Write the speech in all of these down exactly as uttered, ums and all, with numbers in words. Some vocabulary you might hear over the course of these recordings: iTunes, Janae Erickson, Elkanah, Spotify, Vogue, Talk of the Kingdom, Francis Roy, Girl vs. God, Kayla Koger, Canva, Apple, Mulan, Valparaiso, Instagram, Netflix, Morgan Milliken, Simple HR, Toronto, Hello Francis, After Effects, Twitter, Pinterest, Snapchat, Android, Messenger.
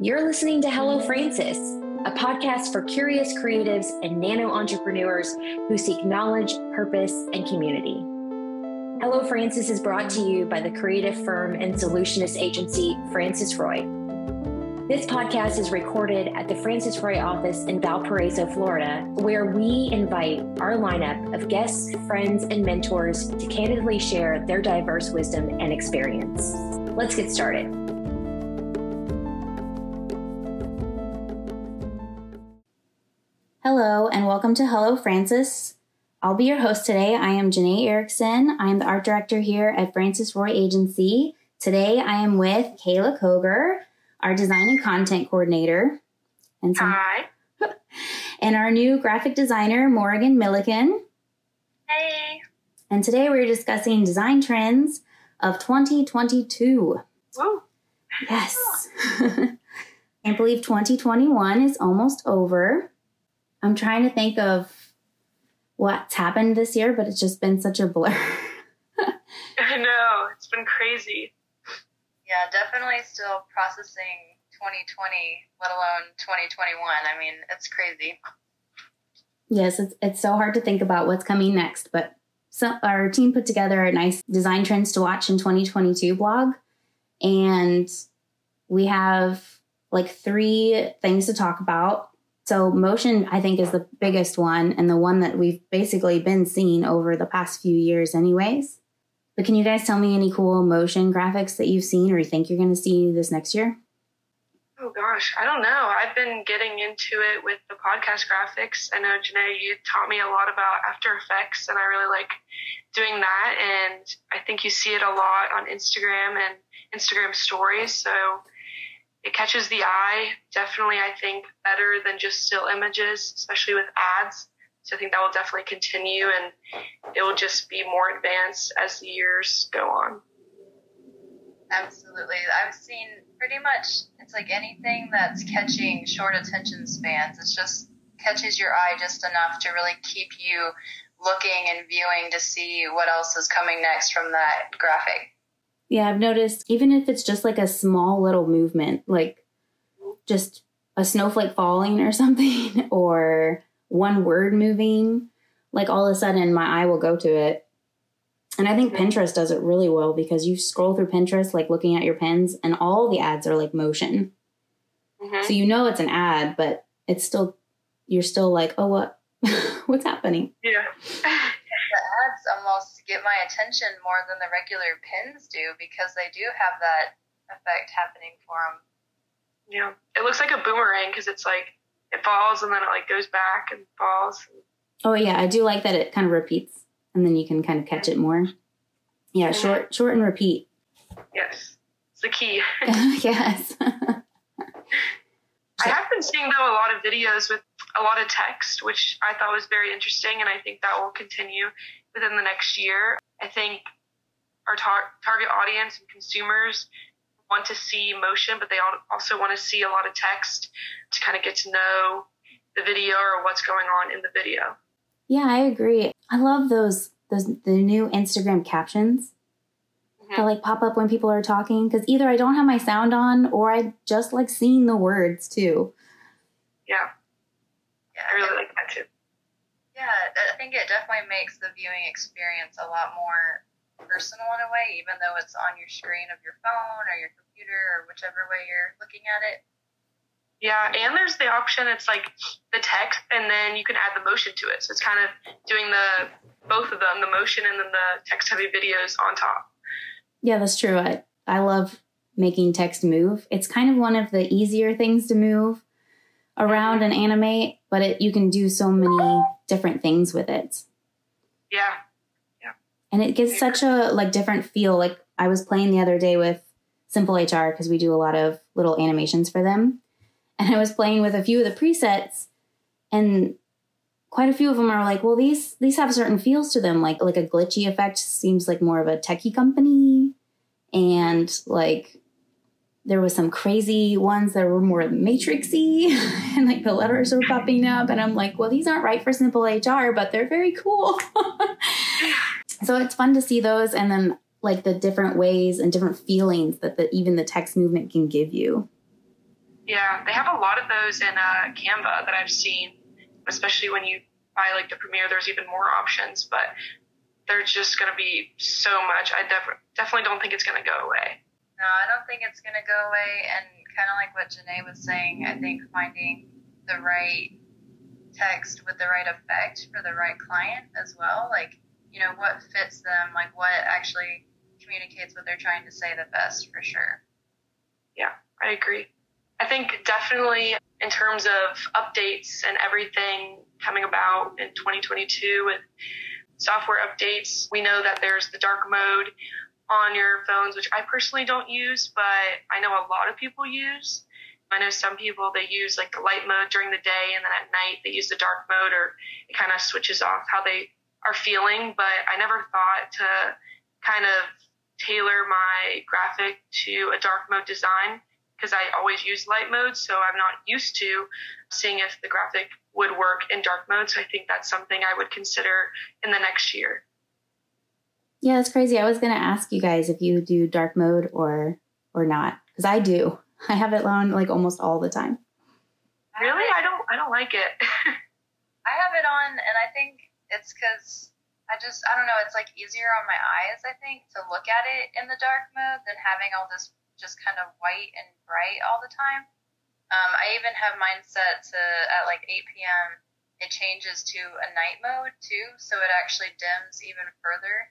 You're listening to Hello Francis, a podcast for curious creatives and nano entrepreneurs who seek knowledge, purpose, and community. Hello Francis is brought to you by the creative firm and solutionist agency, Francis Roy. This podcast is recorded at the Francis Roy office in Valparaiso, Florida, where we invite our lineup of guests, friends, and mentors to candidly share their diverse wisdom and experience. Let's get started. Hello and welcome to Hello Francis. I'll be your host today. I am Janae Erickson. I'm the art director here at Francis Roy Agency. Today I am with Kayla Koger, our design and content coordinator. And some, Hi. And our new graphic designer, Morgan Milliken. Hey. And today we're discussing design trends of twenty twenty-two. Whoa. Yes. Oh. Can't believe twenty twenty-one is almost over. I'm trying to think of what's happened this year, but it's just been such a blur. I know. It's been crazy. Yeah, definitely still processing twenty twenty, let alone twenty twenty-one. I mean, it's crazy. Yes, it's it's so hard to think about what's coming next, but some, our team put together a nice design trends to watch in twenty twenty-two blog, and we have like three things to talk about. So motion, I think, is the biggest one and the one that we've basically been seeing over the past few years anyways. But can you guys tell me any cool motion graphics that you've seen or you think you're going to see this next year? Oh, gosh, I don't know. I've been getting into it with the podcast graphics. I know, Janae, you taught me a lot about After Effects, and I really like doing that. And I think you see it a lot on Instagram and Instagram stories. So it catches the eye, definitely, I think, better than just still images, especially with ads. So I think that will definitely continue, and it will just be more advanced as the years go on. Absolutely. I've seen pretty much, it's like anything that's catching short attention spans. It just catches your eye just enough to really keep you looking and viewing to see what else is coming next from that graphic. Yeah, I've noticed, even if it's just like a small little movement, like just a snowflake falling or something, or one word moving, like all of a sudden my eye will go to it. And I think Pinterest does it really well because you scroll through Pinterest, like looking at your pins, and all the ads are like motion. Mm-hmm. So you know it's an ad, but it's still, you're still like, oh, what, what's happening? Yeah. The ads almost get my attention more than the regular pins do because they do have that effect happening for them. Yeah. It looks like a boomerang because it's like it falls and then it like goes back and falls. Oh, yeah. I do like that it kind of repeats and then you can kind of catch it more. Yeah. Short, short and repeat. Yes. It's the key. Yes. I have been seeing, though, a lot of videos with a lot of text, which I thought was very interesting, and I think that will continue within the next year. I think our tar- target audience and consumers want to see motion, but they also want to see a lot of text to kind of get to know the video or what's going on in the video. Yeah, I agree. I love those those the new Instagram captions mm-hmm. that like pop up when people are talking, because either I don't have my sound on or I just like seeing the words too. Yeah. I really like that too. Yeah, I think it definitely makes the viewing experience a lot more personal in a way, even though it's on your screen of your phone or your computer or whichever way you're looking at it. Yeah, and there's the option, it's like the text, and then you can add the motion to it. So it's kind of doing the both of them, the motion and then the text-heavy videos on top. Yeah, that's true. I, I love making text move. It's kind of one of the easier things to move around and animate, but it, you can do so many different things with it. Yeah. Yeah. And it gives such a like different feel. Like I was playing the other day with Simple H R because we do a lot of little animations for them. And I was playing with a few of the presets, and quite a few of them are like, well, these, these have certain feels to them. Like, like a glitchy effect seems like more of a techie company, and like, there was some crazy ones that were more matrixy and like the letters were popping up. And I'm like, well, these aren't right for Simple H R, but they're very cool. So it's fun to see those. And then like the different ways and different feelings that the, even the text movement can give you. Yeah, they have a lot of those in uh, Canva that I've seen, especially when you buy like the Premiere, there's even more options, but there's just going to be so much. I def- definitely don't think it's going to go away. No, I don't think it's going to go away. And kind of like what Janae was saying, I think finding the right text with the right effect for the right client as well. Like, you know, what fits them, like what actually communicates what they're trying to say the best for sure. Yeah, I agree. I think definitely in terms of updates and everything coming about in twenty twenty-two with software updates, we know that there's the dark mode on your phones, which I personally don't use, but I know a lot of people use. I know some people, they use like the light mode during the day, and then at night they use the dark mode, or it kind of switches off how they are feeling. But I never thought to kind of tailor my graphic to a dark mode design, because I always use light mode, so I'm not used to seeing if the graphic would work in dark mode. So I think that's something I would consider in the next year. Yeah, that's crazy. I was going to ask you guys if you do dark mode or or not, because I do. I have it on like almost all the time. Really? I don't I don't like it. I have it on, and I think it's because I just, I don't know, it's like easier on my eyes, I think, to look at it in the dark mode than having all this just kind of white and bright all the time. Um, I even have mine set to at like eight p.m. It changes to a night mode too, so it actually dims even further.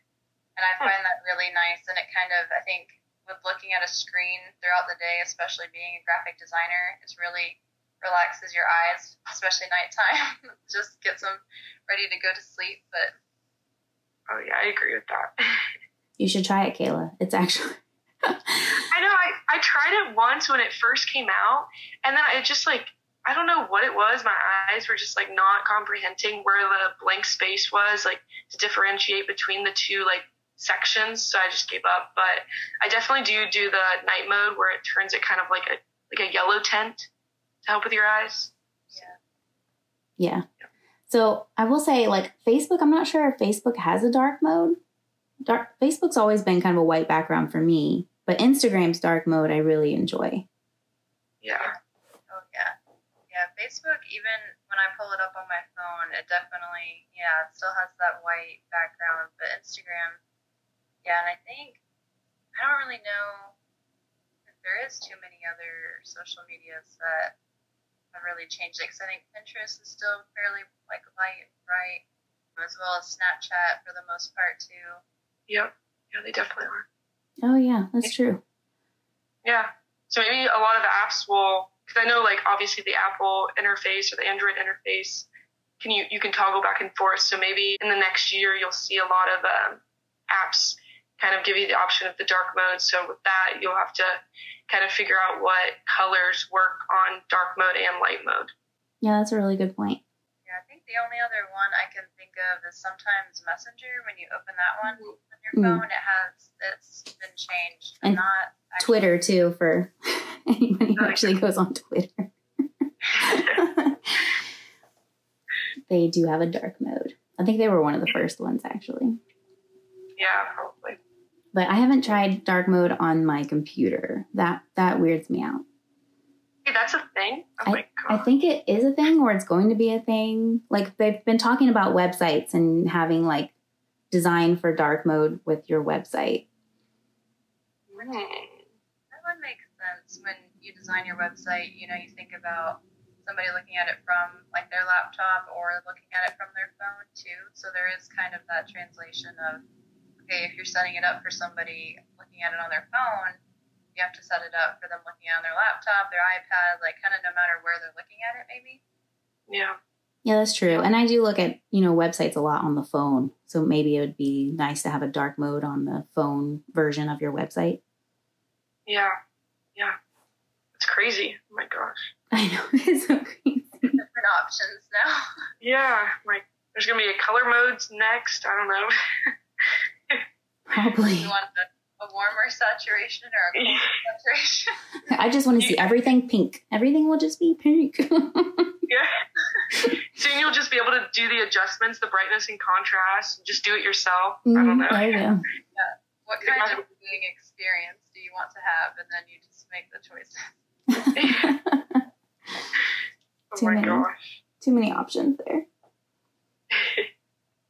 And I find that really nice. And it kind of, I think, with looking at a screen throughout the day, especially being a graphic designer, it really relaxes your eyes, especially nighttime. Just gets them ready to go to sleep. But oh, yeah, I agree with that. You should try it, Kayla. It's actually... I know. I, I tried it once when it first came out, and then I just like, I don't know what it was. My eyes were just like not comprehending where the blank space was, like to differentiate between the two like sections. So I just gave up, but I definitely do do the night mode where it turns it kind of like a, like a yellow tint to help with your eyes. Yeah. Yeah. Yeah. So I will say like Facebook, I'm not sure if Facebook has a dark mode. Dark, Facebook's always been kind of a white background for me, but Instagram's dark mode I really enjoy. Yeah. Oh, yeah. Yeah, Facebook, even when I pull it up on my phone, it definitely, yeah, it still has that white background, but Instagram, yeah, and I think, I don't really know if there is too many other social medias that have really changed it, because I think Pinterest is still fairly, like, light, bright, as well as Snapchat for the most part, too. Yep. Yeah, they definitely are. Oh, yeah, that's true. Yeah. So maybe a lot of the apps will, because I know, like, obviously the Apple interface or the Android interface, can you, you can toggle back and forth. So maybe in the next year, you'll see a lot of um, apps kind of give you the option of the dark mode. So with that, you'll have to kind of figure out what colors work on dark mode and light mode. Yeah, that's a really good point. Yeah, I think the only other one I can think of is sometimes Messenger. When you open that one on your phone, mm. it has it's been changed. And not actually- Twitter too, for anybody who actually goes on Twitter. They do have a dark mode. I think they were one of the first ones actually. Yeah, probably. But I haven't tried dark mode on my computer. That that weirds me out. Hey, that's a thing? Oh my God. I think it is a thing, or it's going to be a thing. Like, they've been talking about websites and having, like, design for dark mode with your website. Mm. That would make sense. When you design your website, you know, you think about somebody looking at it from, like, their laptop or looking at it from their phone, too. So there is kind of that translation of, okay, if you're setting it up for somebody looking at it on their phone, you have to set it up for them looking on their laptop, their iPad, like kind of no matter where they're looking at it, maybe. Yeah. Yeah, that's true. And I do look at, you know, websites a lot on the phone. So maybe it would be nice to have a dark mode on the phone version of your website. Yeah. Yeah. It's crazy. Oh my gosh. I know. It's so crazy. Different options now. Yeah. Like there's going to be a color modes next. I don't know. Probably. You want to A warmer saturation or a colder saturation. I just want to see everything pink. Everything will just be pink. Yeah. Soon you'll just be able to do the adjustments, the brightness and contrast. Just do it yourself. Mm, I don't know. There you go. Yeah. What kind of viewing experience do you want to have? And then you just make the choices. Oh my many, gosh. Too many options there.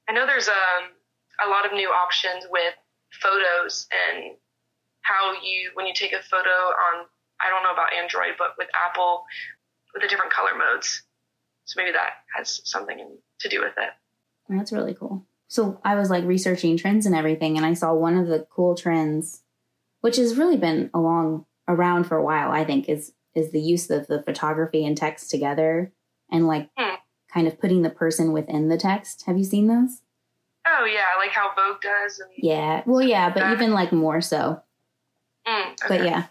I know there's um, a lot of new options with photos and how you, when you take a photo on, I don't know about Android, but with Apple, with the different color modes. So maybe that has something to do with it. That's really cool. So I was like researching trends and everything, and I saw one of the cool trends, which has really been along around for a while, I think, is is the use of the photography and text together and like hmm. kind of putting the person within the text. Have you seen those? Oh, yeah. Like how Vogue does. And yeah. Well, yeah, but even like more so. Mm, okay. But yeah,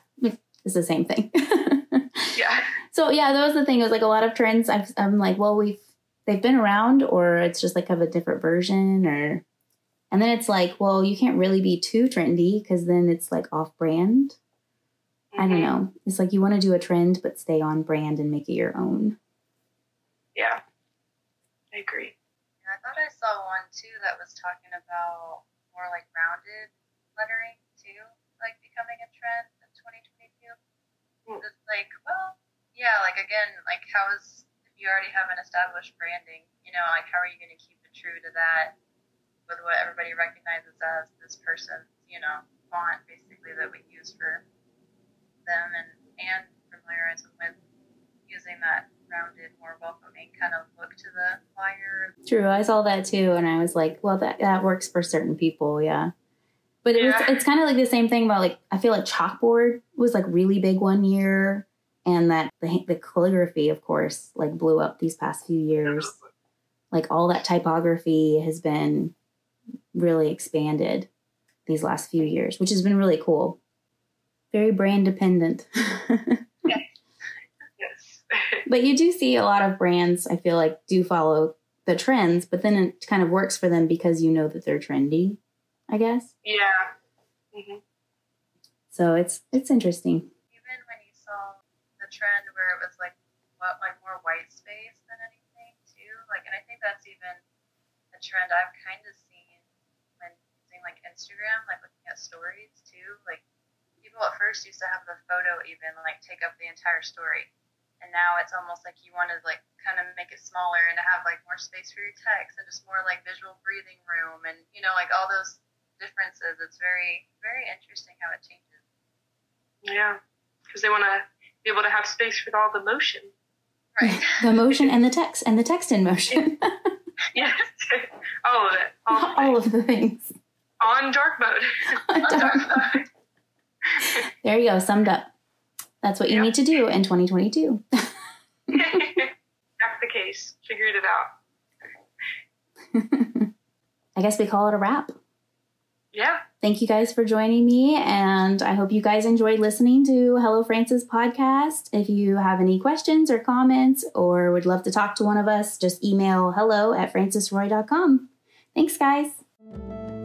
it's the same thing. Yeah. So yeah, that was the thing. It was like a lot of trends. I've, I'm like, well, we've, they've been around, or it's just like of a different version, or, and then it's like, well, you can't really be too trendy because then it's like off brand. Mm-hmm. I don't know. It's like you want to do a trend, but stay on brand and make it your own. Yeah, I agree. Yeah, I thought I saw one too that was talking about more like rounded lettering too, like becoming a trend in twenty twenty-two. Mm. It's like, well, yeah, like again, like how is, you already have an established branding, you know, like how are you going to keep it true to that with what everybody recognizes as this person's, you know, font basically that we use for them, and, and familiarize them with using that rounded, more welcoming kind of look to the flyer. True. I saw that too. And I was like, well, that, that works for certain people. Yeah. But it yeah. was, it's kind of like the same thing about like, I feel like chalkboard was like really big one year. And that the, the calligraphy, of course, like blew up these past few years. Like all that typography has been really expanded these last few years, which has been really cool. Very brand dependent. Yes. Yes. But you do see a lot of brands, I feel like, do follow the trends, but then it kind of works for them because you know that they're trendy, I guess. Yeah. Mm-hmm. So it's it's interesting. Trend where it was like what like more white space than anything too, like, and I think that's even a trend I've kind of seen when using like Instagram, like looking at stories too, like people at first used to have the photo even like take up the entire story, and now it's almost like you want to like kind of make it smaller and have like more space for your text and just more like visual breathing room, and you know, like all those differences. It's very, very interesting how it changes. Yeah, because they want to able to have space with all the motion, right? The motion and the text and the text in motion. Yes, all of it, all, of, all of the things on dark mode. On on dark dark mode. There you go, summed up. That's what you yep. need to do in twenty twenty-two. That's the case. Figured it out. I guess we call it a wrap. Yeah. Thank you guys for joining me, and I hope you guys enjoyed listening to Hello Francis podcast. If you have any questions or comments or would love to talk to one of us, just email hello at francisroy dot com. Thanks, guys.